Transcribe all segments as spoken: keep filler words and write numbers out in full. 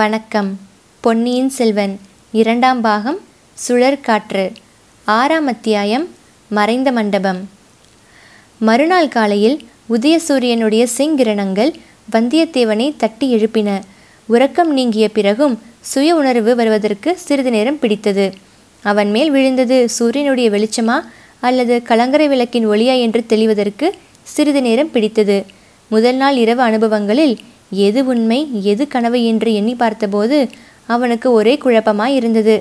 வணக்கம். பொன்னியின் செல்வன் இரண்டாம் பாகம் சுழற்காற்று, ஆறாம் அத்தியாயம் மறைந்த மண்டபம். மறுநாள் காலையில் உதய சூரியனுடைய செங்கிரணங்கள் வந்தியத்தேவனை தட்டி எழுப்பின. உறக்கம் நீங்கிய பிறகும் சுய உணர்வு வருவதற்கு சிறிது நேரம் பிடித்தது. அவன் மேல் விழுந்தது சூரியனுடைய வெளிச்சமா அல்லது கலங்கரை விளக்கின் ஒளியா என்று தெளிவதற்கு சிறிது நேரம் பிடித்தது. முதல் நாள் இரவு அனுபவங்களில் எது உண்மை எது கனவு என்று எண்ணி பார்த்தபோது அவனுக்கு ஒரே குழப்பமாய் இருந்தது.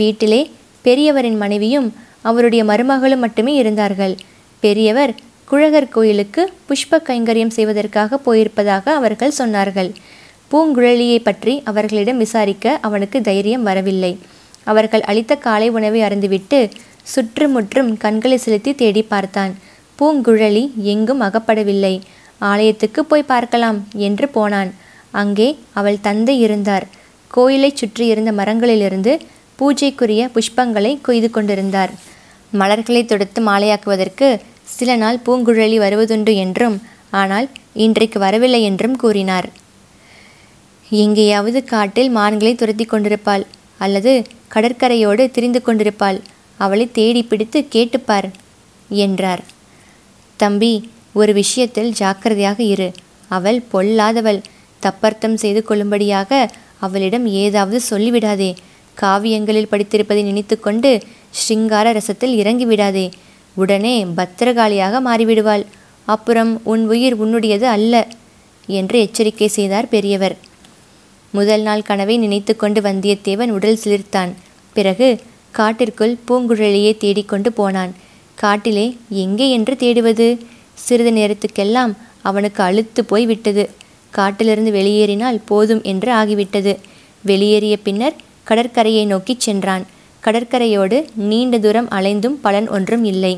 வீட்டிலே பெரியவரின் மனைவியும் அவருடைய மருமகளும் மட்டுமே இருந்தார்கள். பெரியவர் குழகர் கோயிலுக்கு புஷ்ப கைங்கரியம் செய்வதற்காக போயிருப்பதாக அவர்கள் சொன்னார்கள். பூங்குழலியை பற்றி அவர்களிடம் விசாரிக்க அவனுக்கு தைரியம் வரவில்லை. அவர்கள் அளித்த காலை உணவை அருந்துவிட்டு சுற்றுமுற்றும் கண்களை செலுத்தி தேடி பார்த்தான். பூங்குழலி எங்கும் அகப்படவில்லை. ஆலயத்துக்கு போய் பார்க்கலாம் என்று போனான். அங்கே அவள் தந்தை இருந்தார். கோயிலை சுற்றியிருந்த மரங்களிலிருந்து பூஜைக்குரிய புஷ்பங்களை கொய்து கொண்டிருந்தார். மலர்களை தொடுத்து மாலையாக்குவதற்கு சில நாள் பூங்குழலி வருவதுண்டு என்றும், ஆனால் இன்றைக்கு வரவில்லை என்றும் கூறினார். எங்கேயாவது காட்டில் மான்களை துரத்தி கொண்டிருப்பாள் அல்லது கடற்கரையோடு திரிந்து கொண்டிருப்பாள். அவளை தேடி பிடித்து கேட்டுப்பார் என்றார். தம்பி, ஒரு விஷயத்தில் ஜாக்கிரதையாக இரு. அவள் பொல்லாதவள். தப்பர்த்தம் செய்து கொள்ளும்படியாக அவளிடம் ஏதாவது சொல்லிவிடாதே. காவியங்களில் படித்திருப்பதை நினைத்து கொண்டு ஸ்ருங்கார ரசத்தில் இறங்கிவிடாதே. உடனே பத்திரகாளியாக மாறிவிடுவாள். அப்புறம் உன் உயிர் உன்னுடையது அல்ல என்று எச்சரிக்கை செய்தார் பெரியவர். முதல் நாள் கனவை நினைத்து கொண்டு வந்தியத்தேவன் உடல் சிலிர்த்தான். பிறகு காட்டிற்குள் பூங்குழலியை தேடிக்கொண்டு போனான். காட்டிலே எங்கே என்று தேடுவது? சிறிது நேரத்துக்கெல்லாம் அவனுக்கு அழுத்து போய் விட்டது. காட்டிலிருந்து வெளியேறினால் போதும் என்று ஆகிவிட்டது. வெளியேறிய பின்னர் கடற்கரையை நோக்கி சென்றான். கடற்கரையோடு நீண்ட தூரம் அலைந்தும் பலன் ஒன்றும் இல்லை.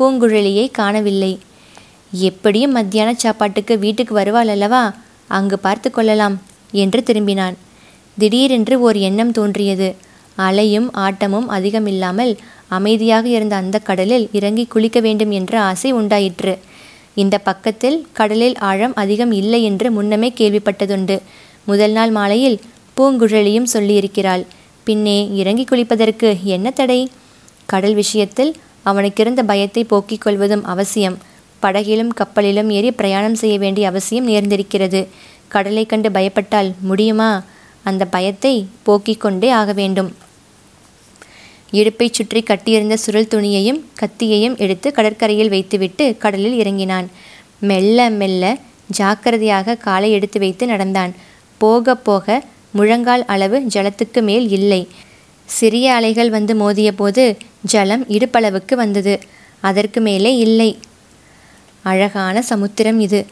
பூங்குழலியை காணவில்லை. எப்படியும் மத்தியான சாப்பாட்டுக்கு வீட்டுக்கு வருவாள் அல்லவா, அங்கு பார்த்து கொள்ளலாம் என்று திரும்பினான். திடீரென்று ஓர் எண்ணம் தோன்றியது. அலையும் ஆட்டமும் அதிகமில்லாமல் அமைதியாக இருந்த அந்த கடலில் இறங்கி குளிக்க வேண்டும் என்ற ஆசை உண்டாயிற்று. இந்த பக்கத்தில் கடலில் ஆழம் அதிகம் இல்லை என்று முன்னமே கேள்விப்பட்டதுண்டு. முதல் நாள் மாலையில் பூங்குழலியும் சொல்லியிருக்கிறாள். பின்னே இறங்கி குளிப்பதற்கு என்ன தடை? கடல் விஷயத்தில் அவனுக்கிருந்த பயத்தை போக்கிக் கொள்வதும் அவசியம். படகிலும் கப்பலிலும் ஏறி பிரயாணம் செய்ய வேண்டிய அவசியம் நேர்ந்திருக்கிறது. கடலை கண்டு பயப்பட்டால் முடியுமா? அந்த பயத்தை போக்கிக் கொண்டே ஆக வேண்டும். இடுப்பை சுற்றி கட்டியிருந்த சுருள் துணியையும் கத்தியையும் எடுத்து கடற்கரையில் வைத்துவிட்டு கடலில் இறங்கினான். மெல்ல மெல்ல ஜாக்கிரதையாக காலை எடுத்து வைத்து நடந்தான். போக போக முழங்கால் அளவு ஜலத்துக்கு மேல் இல்லை. சிறிய அலைகள் வந்து மோதிய போது ஜலம் இடுப்பளவுக்கு வந்தது. அதற்கு மேலே இல்லை. அழகான சமுத்திரம் இது.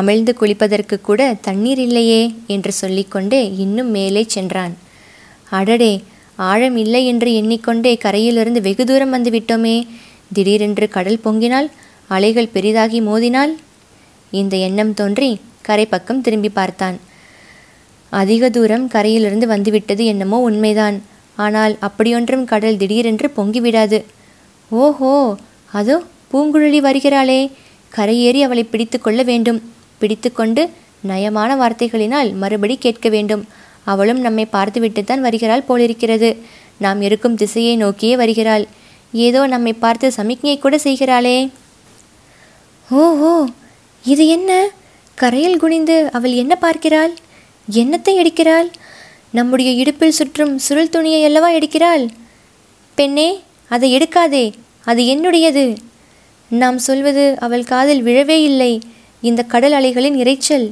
அமிழ்ந்து குளிப்பதற்கு கூட தண்ணீர் இல்லையே என்று சொல்லிக்கொண்டே இன்னும் மேலே சென்றான். அடடே, ஆழம் இல்லை என்று எண்ணிக்கொண்டே கரையிலிருந்து வெகு தூரம் வந்துவிட்டோமே. திடீரென்று கடல் பொங்கினால், அலைகள் பெரிதாகி மோதினால்? இந்த எண்ணம் தோன்றி கரை பக்கம் திரும்பி பார்த்தான். அதிக தூரம் கரையிலிருந்து வந்துவிட்டது என்னமோ உண்மைதான். ஆனால் அப்படியொன்றும் கடல் திடீரென்று பொங்கிவிடாது. ஓஹோ, அதோ பூங்குழலி வருகிறாளே. கரையேறி அவளை பிடித்து கொள்ள வேண்டும். பிடித்து கொண்டு நயமான வார்த்தைகளினால் மறுபடி கேட்க வேண்டும். அவளும் நம்மை பார்த்துவிட்டுத்தான் வருகிறாள் போலிருக்கிறது. நாம் இருக்கும் திசையை நோக்கியே வருகிறாள். ஏதோ நம்மை பார்த்து சமிக்ஞை கூட செய்கிறாளே. ஓஹோ, இது என்ன? கரையில் குனிந்து அவள் என்ன பார்க்கிறாள்? என்னத்தை எடுக்கிறாள்? நம்முடைய இடுப்பில் சுற்றும் சுருள் துணியை அல்லவா எடுக்கிறாள். பெண்ணே, அதை எடுக்காதே, அது என்னுடையது. நாம் சொல்வது அவள் காதில் விழவே இல்லை. இந்த கடல் அலைகளின் இரைச்சல்.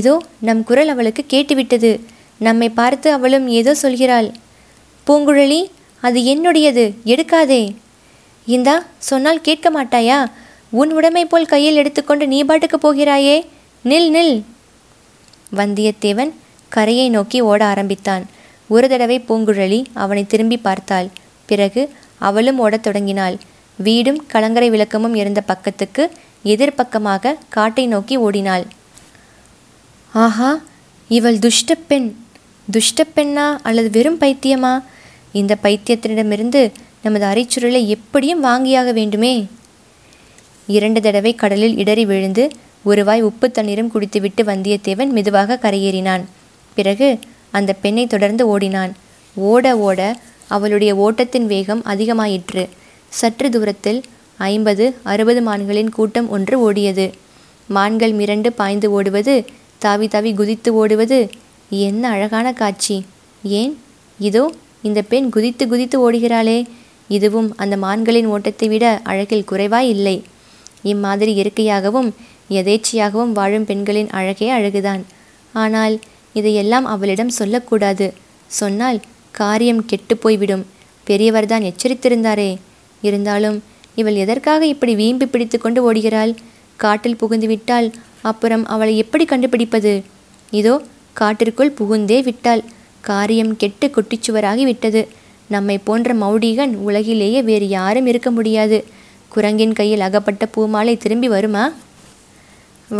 இதோ நம் குரல் அவளுக்கு கேட்டுவிட்டது. நம்மை பார்த்து அவளும் ஏதோ சொல்கிறாள். பூங்குழலி, அது என்னுடையது, எடுக்காதே. இந்தா, சொன்னால் கேட்க மாட்டாயா? உன் உடைமை போல் கையில் எடுத்துக்கொண்டு நீ பாட்டுக்கு போகிறாயே. நில் நில். வந்தியத்தேவன் கரையை நோக்கி ஓட ஆரம்பித்தான். ஒரு தடவை பூங்குழலி அவனை திரும்பி பார்த்தாள். பிறகு அவளும் ஓடத் தொடங்கினாள். வீடும் கலங்கரை விளக்கமும் இருந்த பக்கத்துக்கு எதிர்பக்கமாக காட்டை நோக்கி ஓடினாள். ஆஹா, இவள் துஷ்டப்பெண். துஷ்டப்பெண்ணா அல்லது வெறும் பைத்தியமா? இந்த பைத்தியத்தினிடமிருந்து நமது அரைச்சுருளை எப்படியும் வாங்கியாக வேண்டுமே. இரண்டு தடவை கடலில் இடறி விழுந்து ஒருவாய் உப்பு தண்ணீரும் குடித்துவிட்டு வந்தியத்தேவன் மெதுவாக கரையேறினான். பிறகு அந்த பெண்ணை தொடர்ந்து ஓடினான். ஓட ஓட அவளுடைய ஓட்டத்தின் வேகம் அதிகமாயிற்று. சற்று தூரத்தில் ஐம்பது அறுபது மான்களின் கூட்டம் ஒன்று ஓடியது. மான்கள் மிரண்டு பாய்ந்து ஓடுவது, தாவி தாவி குதித்து ஓடுவது, என்ன அழகான காட்சி! ஏன், இதோ இந்த பெண் குதித்து குதித்து ஓடுகிறாளே, இதுவும் அந்த மான்களின் ஓட்டத்தை விட அழகில் குறைவாய் இல்லை. இம்மாதிரி இயற்கையாகவும் எதேச்சையாகவும் வாழும் பெண்களின் அழகே அழகுதான். ஆனால் இதையெல்லாம் அவளிடம் சொல்லக்கூடாது. சொன்னால் காரியம் கெட்டு போய்விடும். பெரியவர்தான் எச்சரித்திருந்தாரே. இருந்தாலும் இவள் எதற்காக இப்படி வீம்பி பிடித்து கொண்டு ஓடுகிறாள்? காட்டில் புகுந்துவிட்டால் அப்புறம் அவளை எப்படி கண்டுபிடிப்பது? இதோ காட்டிற்குள் புகுந்தே விட்டாள். காரியம் கெட்டு குட்டிச்சுவராகி விட்டது. நம்மை போன்ற மௌடிகன் உலகிலேயே வேறு யாரும் இருக்க முடியாது. குரங்கின் கையில் அகப்பட்ட பூமாலை திரும்பி வருமா?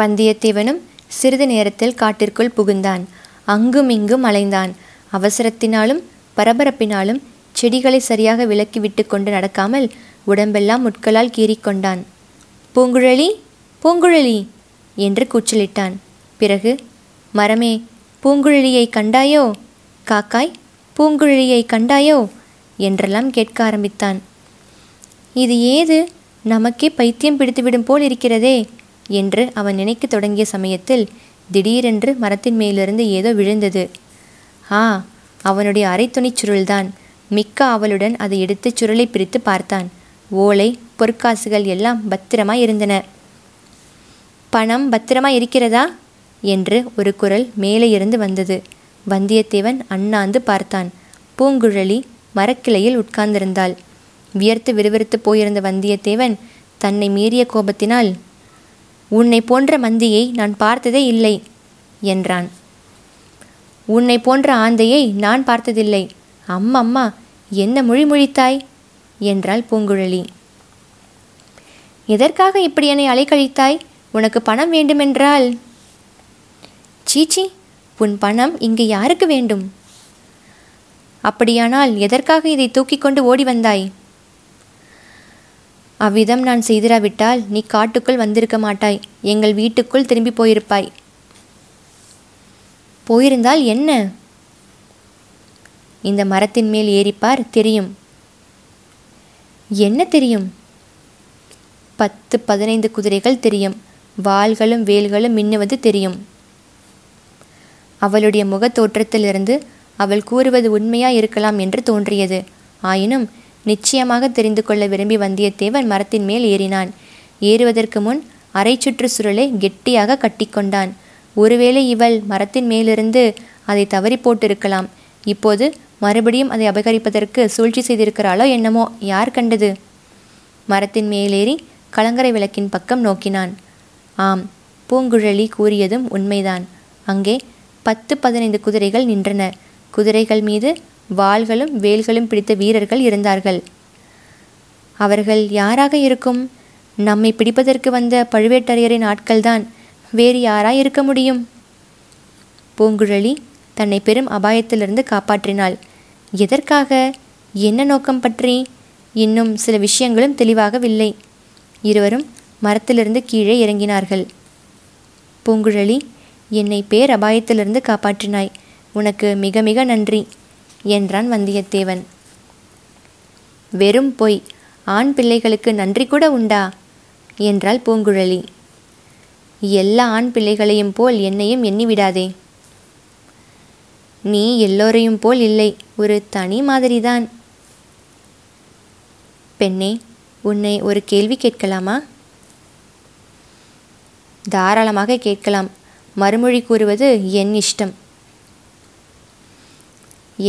வந்தியத்தேவனும் சிறிது நேரத்தில் காட்டிற்குள் புகுந்தான். அங்கும் இங்கும் அலைந்தான். அவசரத்தினாலும் பரபரப்பினாலும் செடிகளை சரியாக விலக்கி விட்டு கொண்டு நடக்காமல் உடம்பெல்லாம் முட்களால் கீறிக்கொண்டான். பூங்குழலி, பூங்குழலி என்று கூச்சலிட்டான். பிறகு, மரமே, பூங்குழலியை கண்டாயோ, காக்காய், பூங்குழலியை கண்டாயோ என்றெல்லாம் கேட்க ஆரம்பித்தான். இது ஏது, நமக்கே பைத்தியம் பிடித்துவிடும் போல் இருக்கிறதே என்று அவன் நினைக்க தொடங்கிய சமயத்தில் திடீரென்று மரத்தின் மேலிருந்து ஏதோ விழுந்தது. ஆ, அவனுடைய அரை துணி சுருள்தான். மிக்க அவளுடன் அதை எடுத்து சுருளை பிரித்து பார்த்தான். ஓலை, பொற்காசுகள் எல்லாம் பத்திரமாய் இருந்தன. பணம் பத்திரமாய் இருக்கிறதா என்று ஒரு குரல் மேலே இருந்து வந்தது. வந்தியத்தேவன் அண்ணாந்து பார்த்தான். பூங்குழலி மரக்கிளையில் உட்கார்ந்திருந்தாள். வியர்த்து விறுவிறுத்து போயிருந்த வந்தியத்தேவன் தன்னை மீறிய கோபத்தினால், உன்னை போன்ற மந்தியை நான் பார்த்ததே இல்லை என்றான். உன்னை போன்ற ஆந்தையை நான் பார்த்ததில்லை. அம்மம்மா, என்ன மொழி மொழித்தாய் என்றாள் பூங்குழலி. எதற்காக இப்படி என்னை அலைக்கழித்தாய்? உனக்கு பணம் வேண்டுமென்றால்? சீச்சி, உன் பணம் இங்கு யாருக்கு வேண்டும்? அப்படியானால் எதற்காக இதை தூக்கி கொண்டு ஓடி வந்தாய்? அவ்விதம் நான் செய்திராவிட்டால் நீ காட்டுக்குள் வந்திருக்க மாட்டாய். எங்கள் வீட்டுக்குள் திரும்பி போயிருப்பாய். போயிருந்தால் என்ன? இந்த மரத்தின் மேல் ஏறிப்பார், தெரியும். என்ன தெரியும்? பத்து பதினைந்து குதிரைகள் தெரியும். வாள்களும் வேல்களும் மின்னுவது தெரியும். அவளுடைய முகத் தோற்றத்திலிருந்து அவள் கூறுவது உண்மையாயிருக்கலாம் என்று தோன்றியது. ஆயினும் நிச்சயமாக தெரிந்து கொள்ள விரும்பி வந்தியத்தேவன் மரத்தின் மேல் ஏறினான். ஏறுவதற்கு முன் அரை சுற்று சுருளை கெட்டியாக கட்டிக்கொண்டான். ஒருவேளை இவள் மரத்தின் மேலிருந்து அதை தவறி போட்டிருக்கலாம். இப்போது மறுபடியும் அதை அபகரிப்பதற்கு சூழ்ச்சி செய்திருக்கிறாளோ என்னமோ, யார் கண்டது? மரத்தின் மேலேறி கலங்கரை விளக்கின் பக்கம் நோக்கினான். ஆம், பூங்குழலி கூறியதும் உண்மைதான். அங்கே பத்து பதினைந்து குதிரைகள் நின்றன. குதிரைகள் மீது வாள்களும் வேல்களும் பிடித்த வீரர்கள் இருந்தார்கள். அவர்கள் யாராக இருக்கும்? நம்மை பிடிப்பதற்கு வந்த பழுவேட்டரையரின் ஆட்கள்தான். வேறு யாராய் இருக்க முடியும்? பூங்குழலி தன்னை பெரும் அபாயத்திலிருந்து காப்பாற்றினாள். எதற்காக, என்ன நோக்கம் பற்றி இன்னும் சில விஷயங்களும் தெளிவாகவில்லை. இருவரும் மரத்திலிருந்து கீழே இறங்கினார்கள். பூங்குழலி, என்னை பேர் அபாயத்திலிருந்து காப்பாற்றினாய். உனக்கு மிக மிக நன்றி என்றான் வந்தியத்தேவன். வெறும் பொய். ஆண் பிள்ளைகளுக்கு நன்றி கூட உண்டா என்றாள் பூங்குழலி. எல்லா ஆண் பிள்ளைகளையும் போல் என்னையும் எண்ணிவிடாதே. நீ எல்லோரையும் போல் இல்லை, ஒரு தனி மாதிரிதான். பெண்ணே, உன்னை ஒரு கேள்வி கேட்கலாமா? தாராளமாக கேட்கலாம். மறுமொழி கூறுவது என் இஷ்டம்.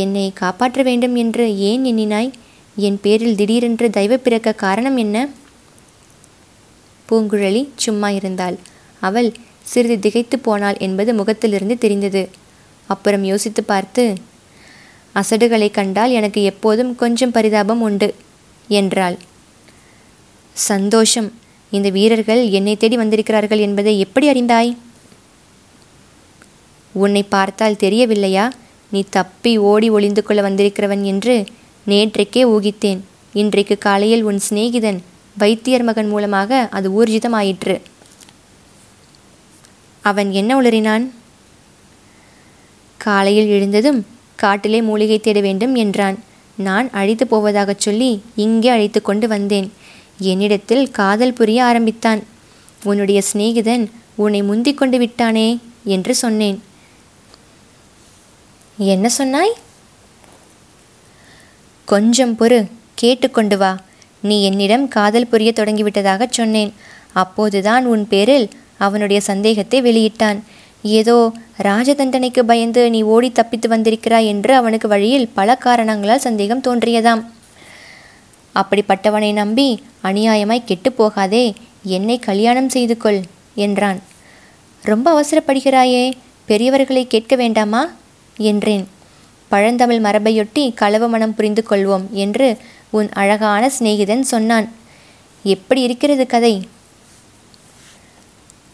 என்னை காப்பாற்ற வேண்டும் என்று ஏன் எண்ணினாய்? என் பேரில் திடீரென்று தயவு பிறக்க காரணம் என்ன? பூங்குழலி சும்மா இருந்தாள். அவள் சிறிது திகைத்து போனாள் என்பது முகத்திலிருந்து தெரிந்தது. அப்புறம் யோசித்து பார்த்து, அசடுகளை கண்டால் எனக்கு எப்போதும் கொஞ்சம் பரிதாபம் உண்டு என்றாள். சந்தோஷம். இந்த வீரர்கள் என்னை தேடி வந்திருக்கிறார்கள் என்பதை எப்படி அறிந்தாய்? உன்னை பார்த்தால் தெரியவில்லையா? நீ தப்பி ஓடி ஒளிந்து கொள்ள வந்திருக்கிறவன் என்று நேற்றைக்கே ஊகித்தேன். இன்றைக்கு காலையில் உன் சிநேகிதன் வைத்தியர் மகன் மூலமாக அது ஊர்ஜிதமாயிற்று. அவன் என்ன உளறினான்? காலையில் எழுந்ததும் காட்டிலே மூலிகை தேட வேண்டும் என்றான். நான் அழைத்து போவதாகச் சொல்லி இங்கே அழைத்து கொண்டு வந்தேன். என்னிடத்தில் காதல் புரிய ஆரம்பித்தான். உன்னுடைய சிநேகிதன் உன்னை முந்திக் கொண்டு விட்டானே என்று சொன்னேன். என்ன சொன்னாய்? கொஞ்சம் பொறு, கேட்டுக்கொண்டு வா. நீ என்னிடம் காதல் புரிய தொடங்கிவிட்டதாகச் சொன்னேன். அப்போதுதான் உன் பேரில் அவனுடைய சந்தேகத்தை வெளியிட்டான். ஏதோ ராஜதண்டனைக்கு பயந்து நீ ஓடி தப்பித்து வந்திருக்கிறாய் என்று அவனுக்கு வழியில் பல காரணங்களால் சந்தேகம் தோன்றியதாம். அப்படிப்பட்டவனை நம்பி அநியாயமாய் கெட்டு போகாதே, என்னை கல்யாணம் செய்து கொள் என்றான். ரொம்ப அவசரப்படுகிறாயே, பெரியவர்களை கேட்க வேண்டாமா என்றேன். பழந்தமிழ் மரபையொட்டி களவு மனம் புரிந்து கொள்வோம் என்று உன் அழகான சிநேகிதன் சொன்னான். எப்படி இருக்கிறது கதை?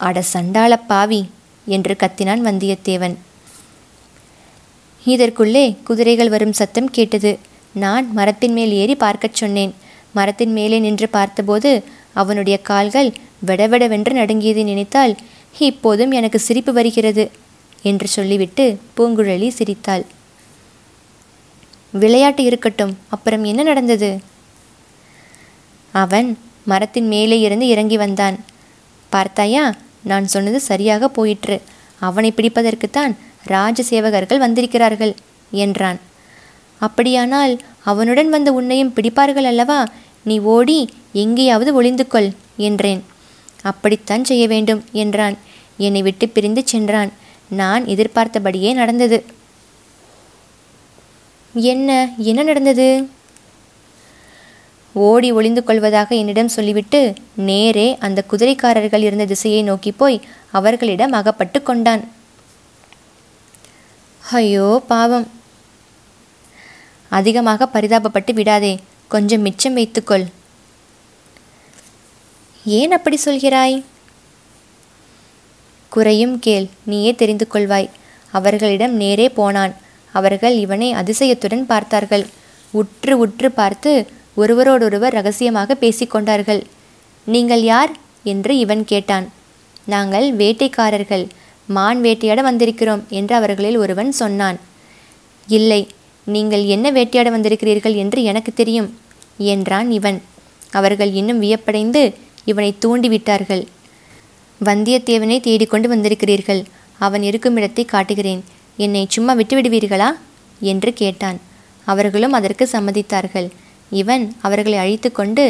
அட சண்டாள பாவி என்று கத்தினான் வந்தியத்தேவன். இதற்குள்ளே குதிரைகள் வரும் சத்தம் கேட்டது. நான் மரத்தின் மேல் ஏறி பார்க்கச் சொன்னேன். மரத்தின் மேலே நின்று பார்த்தபோது அவனுடைய கால்கள் விடவிடவென்று நடுங்கியதை நினைத்தால் இப்போதும் எனக்கு சிரிப்பு வருகிறது என்று சொல்லிவிட்டு பூங்குழலி சிரித்தாள். விளையாட்டு இருக்கட்டும், அப்புறம் என்ன நடந்தது? அவன் மரத்தின் மேலே இருந்து இறங்கி வந்தான். பார்த்தாயா, நான் சொன்னது சரியாக போயிற்று. அவனை பிடிப்பதற்குத்தான் ராஜசேவகர்கள் வந்திருக்கிறார்கள் என்றான். அப்படியானால் அவனுடன் வந்த உன்னையும் பிடிப்பார்கள் அல்லவா? நீ ஓடி எங்கேயாவது ஒளிந்து கொள் என்றேன். அப்படித்தான் செய்ய வேண்டும் என்றான். என்னை விட்டு பிரிந்து சென்றான். நான் எதிர்பார்த்தபடியே நடந்தது. என்ன என்ன நடந்தது? ஓடி ஒளிந்து கொள்வதாக என்னிடம் சொல்லிவிட்டு நேரே அந்த குதிரைக்காரர்கள் இருந்த திசையை நோக்கி போய் அவர்களிடம் அகப்பட்டு கொண்டான். ஐயோ பாவம், அதிகமாக பரிதாபப்பட்டு விடாதே, கொஞ்சம் மிச்சம் வைத்துக்கொள். ஏன் அப்படி சொல்கிறாய்? குறையும் கேள், நீயே தெரிந்து கொள்வாய். அவர்களிடம் நேரே போனான். அவர்கள் இவனை அதிசயத்துடன் பார்த்தார்கள். உற்று உற்று பார்த்து ஒருவரோடொருவர் ரகசியமாக பேசிக்கொண்டார்கள். நீங்கள் யார் என்று இவன் கேட்டான். நாங்கள் வேட்டைக்காரர்கள், மான் வேட்டையாட வந்திருக்கிறோம் என்று அவர்களில் ஒருவன் சொன்னான். இல்லை, நீங்கள் என்ன வேட்டையாட வந்திருக்கிறீர்கள் என்று எனக்கு தெரியும் என்றான் இவன். அவர்கள் இன்னும் வியப்படைந்து இவனை தூண்டிவிட்டார்கள். வந்தியத்தேவனை தேடிக்கொண்டு வந்திருக்கிறீர்கள், அவன் இருக்கும் இடத்தை காட்டுகிறேன், என்னை சும்மா விட்டுவிடுவீர்களா என்று கேட்டான். அவர்களும் அதற்கு சம்மதித்தார்கள். இவன் அவர்களை அழைத்து கொண்டு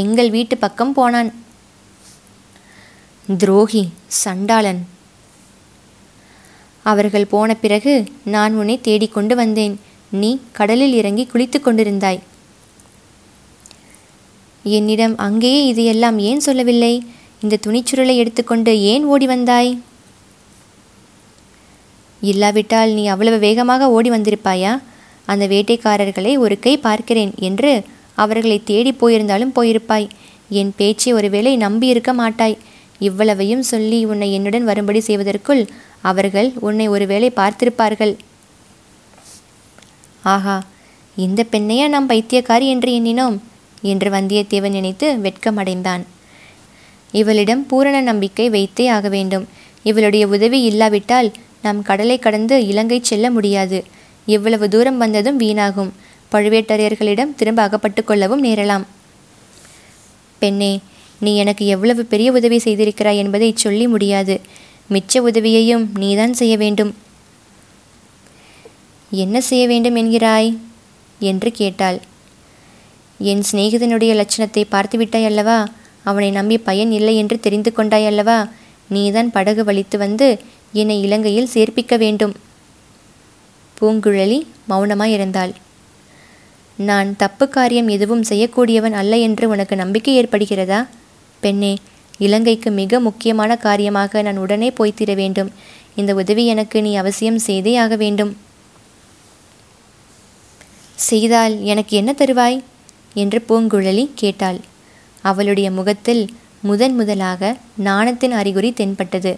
எங்கள் வீட்டு பக்கம் போனான். துரோகி, சண்டாளன். அவர்கள் போன பிறகு நான் உன்னை தேடிக்கொண்டு வந்தேன். நீ கடலில் இறங்கி குளித்து கொண்டிருந்தாய். என்னிடம் அங்கேயே இதையெல்லாம் ஏன் சொல்லவில்லை? இந்த துணிச்சுருளை எடுத்துக்கொண்டு ஏன் ஓடி வந்தாய்? இல்லாவிட்டால் நீ அவ்வளவு வேகமாக ஓடி வந்திருப்பாயா? அந்த வேட்டைக்காரர்களை ஒரு கை பார்க்கிறேன் என்று அவர்களை தேடி போயிருந்தாலும் போயிருப்பாய். என் பேச்சை ஒருவேளை நம்பியிருக்க மாட்டாய். இவ்வளவையும் சொல்லி உன்னை என்னுடன் வரும்படி செய்வதற்குள் அவர்கள் உன்னை ஒருவேளை பார்த்திருப்பார்கள். ஆஹா, இந்த பெண்ணையா நாம் பைத்தியக்காரி என்று எண்ணினோம் என்று வந்தியத்தேவன் நினைத்து வெட்கமடைந்தான். இவளிடம் பூரண நம்பிக்கை வைத்தே ஆக வேண்டும். இவளுடைய உதவி இல்லாவிட்டால் நாம் கடலை கடந்து இலங்கை செல்ல முடியாது. எவ்வளவு தூரம் வந்ததும் வீணாகும். பழுவேட்டரையர்களிடம் திரும்ப அகப்பட்டு கொள்ளவும் நேரலாம். பெண்ணே, நீ எனக்கு எவ்வளவு பெரிய உதவி செய்திருக்கிறாய் என்பதை சொல்லி முடியாது. மிச்ச உதவியையும் நீதான் செய்ய வேண்டும். என்ன செய்ய வேண்டும் என்கிறாய் என்று கேட்டாள். என் சிநேகிதனுடைய லட்சணத்தை பார்த்துவிட்டாய் அல்லவா? அவனை நம்பி பயன் இல்லை என்று தெரிந்து கொண்டாய் அல்லவா? நீதான் படகு வலித்து வந்து என்னை இலங்கையில் சேர்ப்பிக்க வேண்டும். பூங்குழலி மௌனமாயிருந்தாள். நான் தப்பு காரியம் எதுவும் செய்யக்கூடியவன் அல்ல என்று உனக்கு நம்பிக்கை ஏற்படுகிறதா? பெண்ணே, இலங்கைக்கு மிக முக்கியமான காரியமாக நான் உடனே போய்த்திர வேண்டும். இந்த உதவி எனக்கு நீ அவசியம் செய்தே ஆக வேண்டும். செய்தால் எனக்கு என்ன தருவாய் என்று பூங்குழலி கேட்டாள். அவளுடைய முகத்தில் முதன் முதலாக நாணத்தின் அறிகுறி தென்பட்டது.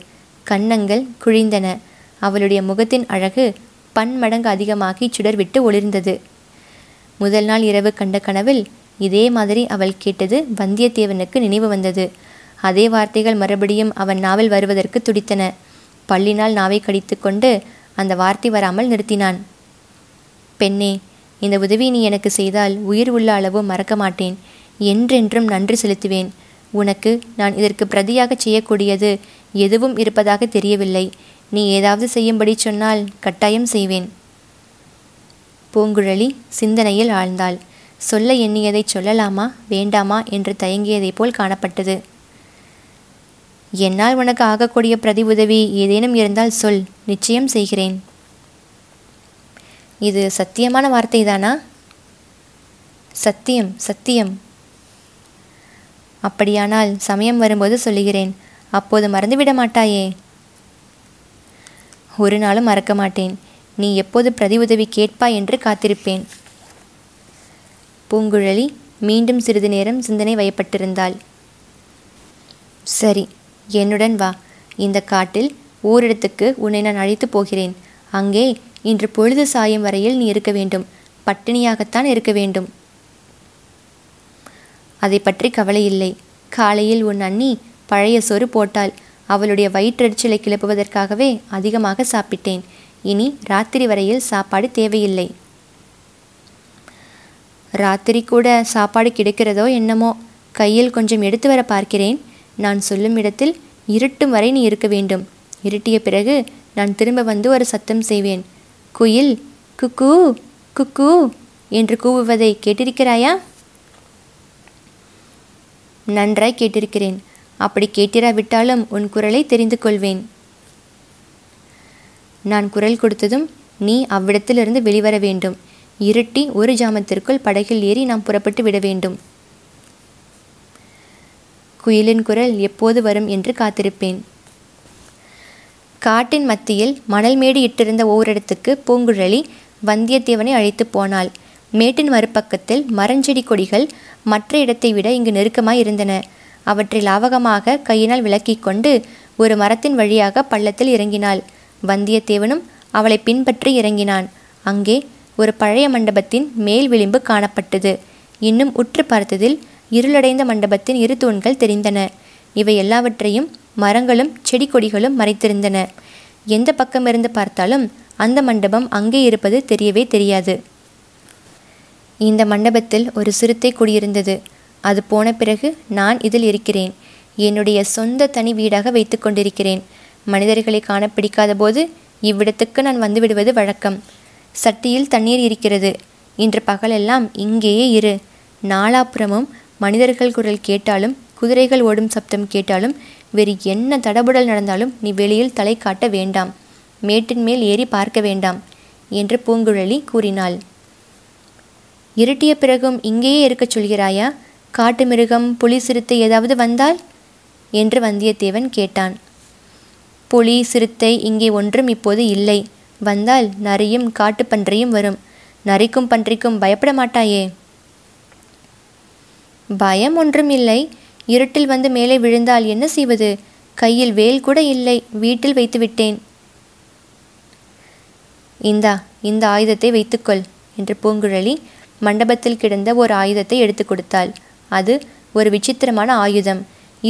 கன்னங்கள் குழிந்தன. அவளுடைய முகத்தின் அழகு பன்மடங்கு அதிகமாகி சுடர்விட்டு ஒளிர்ந்தது. முதல் நாள் இரவு கண்ட கனவில் இதே மாதிரி அவள் கேட்டது வந்தியத்தேவனுக்கு நினைவு வந்தது. அதே வார்த்தைகள் மறுபடியும் அவன் நாவில் வருவதற்கு துடித்தன. பல்லினால் நாவை கடித்து கொண்டு அந்த வார்த்தை வராமல் நிறுத்தினான். பெண்ணே, இந்த உதவி நீ எனக்கு செய்தால் உயிர் உள்ள அளவு மறக்க மாட்டேன். என்றென்றும் நன்றி செலுத்துவேன். உனக்கு நான் இதற்கு பிரதியாக செய்யக்கூடியது எதுவும் இருப்பதாக தெரியவில்லை. நீ ஏதாவது செய்யும்படி சொன்னால் கட்டாயம் செய்வேன். பூங்குழலி சிந்தனையில் ஆழ்ந்தாள். சொல்ல எண்ணியதை சொல்லலாமா வேண்டாமா என்று தயங்கியதை போல் காணப்பட்டது. என்னால் உனக்கு ஆகக்கூடிய பிரதி உதவி ஏதேனும் இருந்தால் சொல், நிச்சயம் செய்கிறேன். இது சத்தியமான வார்த்தைதானா? சத்தியம், சத்தியம். அப்படியானால் சமயம் வரும்போது சொல்லுகிறேன். அப்போது மறந்துவிட மாட்டாயே? ஒரு நாளும் மறக்க மாட்டேன். நீ எப்போது பிரதி உதவி கேட்பாய் என்று காத்திருப்பேன். பூங்குழலி மீண்டும் சிறிது நேரம் சிந்தனை வயப்பட்டிருந்தாள். சரி, என்னுடன் வா. இந்த காட்டில் ஓரிடத்துக்கு உன்னை நான் அழைத்து போகிறேன். அங்கே இன்று பொழுது சாயும் வரையில் நீ இருக்க வேண்டும். பட்டினியாகத்தான் இருக்க வேண்டும். அதை பற்றி கவலை இல்லை. காலையில் உன் அண்ணி பழைய சோறு போட்டாள். அவளுடைய வயிற்றெரிச்சலை கிளப்புவதற்காகவே அதிகமாக சாப்பிட்டேன். இனி ராத்திரி வரையில் சாப்பாடு தேவையில்லை. ராத்திரி கூட சாப்பாடு கிடைக்கிறதோ என்னமோ. கையில் கொஞ்சம் எடுத்து வர பார்க்கிறேன். நான் சொல்லும் இடத்தில் இருட்டும் வரை நீ இருக்க வேண்டும். இருட்டிய பிறகு நான் திரும்ப வந்து ஒரு சத்தம் செய்வேன். குயில் குக்கூ குக்கூ என்று கூவுவதை கேட்டிருக்கிறாயா? நன்றாய் கேட்டிருக்கிறேன். அப்படி கேட்டிராவிட்டாலும் உன் குரலை தெரிந்து கொள்வேன். நான் குரல் கொடுத்ததும் நீ அவ்விடத்திலிருந்து வெளிவர வேண்டும். இருட்டி ஒரு ஜாமத்திற்குள் படகில் ஏறி நாம் புறப்பட்டு விட வேண்டும். குயிலின் குரல் எப்போது வரும் என்று காத்திருப்பேன். காட்டின் மத்தியில் மணல் மேடு இட்டிருந்த ஓரிடத்துக்கு பூங்குழலி வந்தியத்தேவனை அழைத்து போனாள். மேட்டின் மறுபக்கத்தில் மரஞ்செடி கொடிகள் மற்ற இடத்தை விட இங்கு நெருக்கமாய் இருந்தன. அவற்றை லாவகமாக கையினால் விலக்கிக் கொண்டு ஒரு மரத்தின் வழியாக பள்ளத்தில் இறங்கினாள். வந்தியத்தேவனும் அவளை பின்பற்றி இறங்கினான். அங்கே ஒரு பழைய மண்டபத்தின் மேல் விளிம்பு காணப்பட்டது. இன்னும் உற்று பார்த்ததில் இருளடைந்த மண்டபத்தின் இரு தூண்கள் தெரிந்தன. இவை எல்லாவற்றையும் மரங்களும் செடி கொடிகளும் மறைத்திருந்தன. எந்த பக்கமிருந்து பார்த்தாலும் அந்த மண்டபம் அங்கே இருப்பது தெரியவே தெரியாது. இந்த மண்டபத்தில் ஒரு சிறுத்தை குடியிருந்தது. அது போன பிறகு நான் இதில் இருக்கிறேன். என்னுடைய சொந்த தனி வீடாக வைத்து கொண்டிருக்கிறேன். மனிதர்களை காண பிடிக்காத போது இவ்விடத்துக்கு நான் வந்துவிடுவது வழக்கம். சட்டியில் தண்ணீர் இருக்கிறது. இன்று பகலெல்லாம் இங்கேயே இரு. நாலாபுறமும் மனிதர்கள் குரல் கேட்டாலும் குதிரைகள் ஓடும் சப்தம் கேட்டாலும் வேறு என்ன தடபுடல் நடந்தாலும் நீ வெளியில் தலை காட்ட வேண்டாம். மேட்டின் மேல் ஏறி பார்க்க வேண்டாம் என்று பூங்குழலி கூறினாள். இருட்டிய பிறகும் இங்கேயே இருக்கச் சொல்கிறாயா? காட்டு மிருகம் புலி சிறுத்தை ஏதாவது வந்தால் என்று வந்தியத்தேவன் கேட்டான். புலி சிறுத்தை இங்கே ஒன்றும் இப்போது இல்லை. வந்தால் நரியும் காட்டு பன்றையும் வரும். நரிக்கும் பன்றிக்கும் பயப்பட மாட்டாயே? பயம் ஒன்றும் இல்லை. இருட்டில் வந்து மேலே விழுந்தால் என்ன செய்வது? கையில் வேல் கூட இல்லை. வீட்டில் வைத்து விட்டேன். இந்தா, இந்த ஆயுதத்தை வைத்துக்கொள் என்று பூங்குழலி மண்டபத்தில் கிடந்த ஒரு ஆயுதத்தை எடுத்து கொடுத்தாள். அது ஒரு விசித்திரமான ஆயுதம்.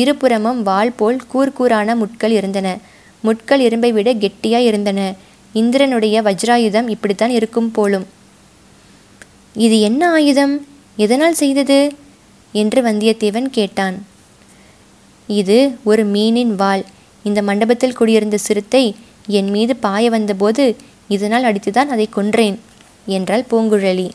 இருபுறமும் வாள் போல் கூர்கூரான முட்கள் இருந்தன. முட்கள் இரும்பை விட கெட்டியாய் இருந்தன. இந்திரனுடைய வஜ்ராயுதம் இப்படித்தான் இருக்கும் போலும். இது என்ன ஆயுதம்? எதனால் செய்தது என்று வந்தியத்தேவன் கேட்டான். இது ஒரு மீனின் வாள். இந்த மண்டபத்தில் குடியிருந்த சிறுத்தை என் மீது பாய வந்தபோது இதனால் அடித்துதான் அதை கொன்றேன் என்றாள் பூங்குழலி.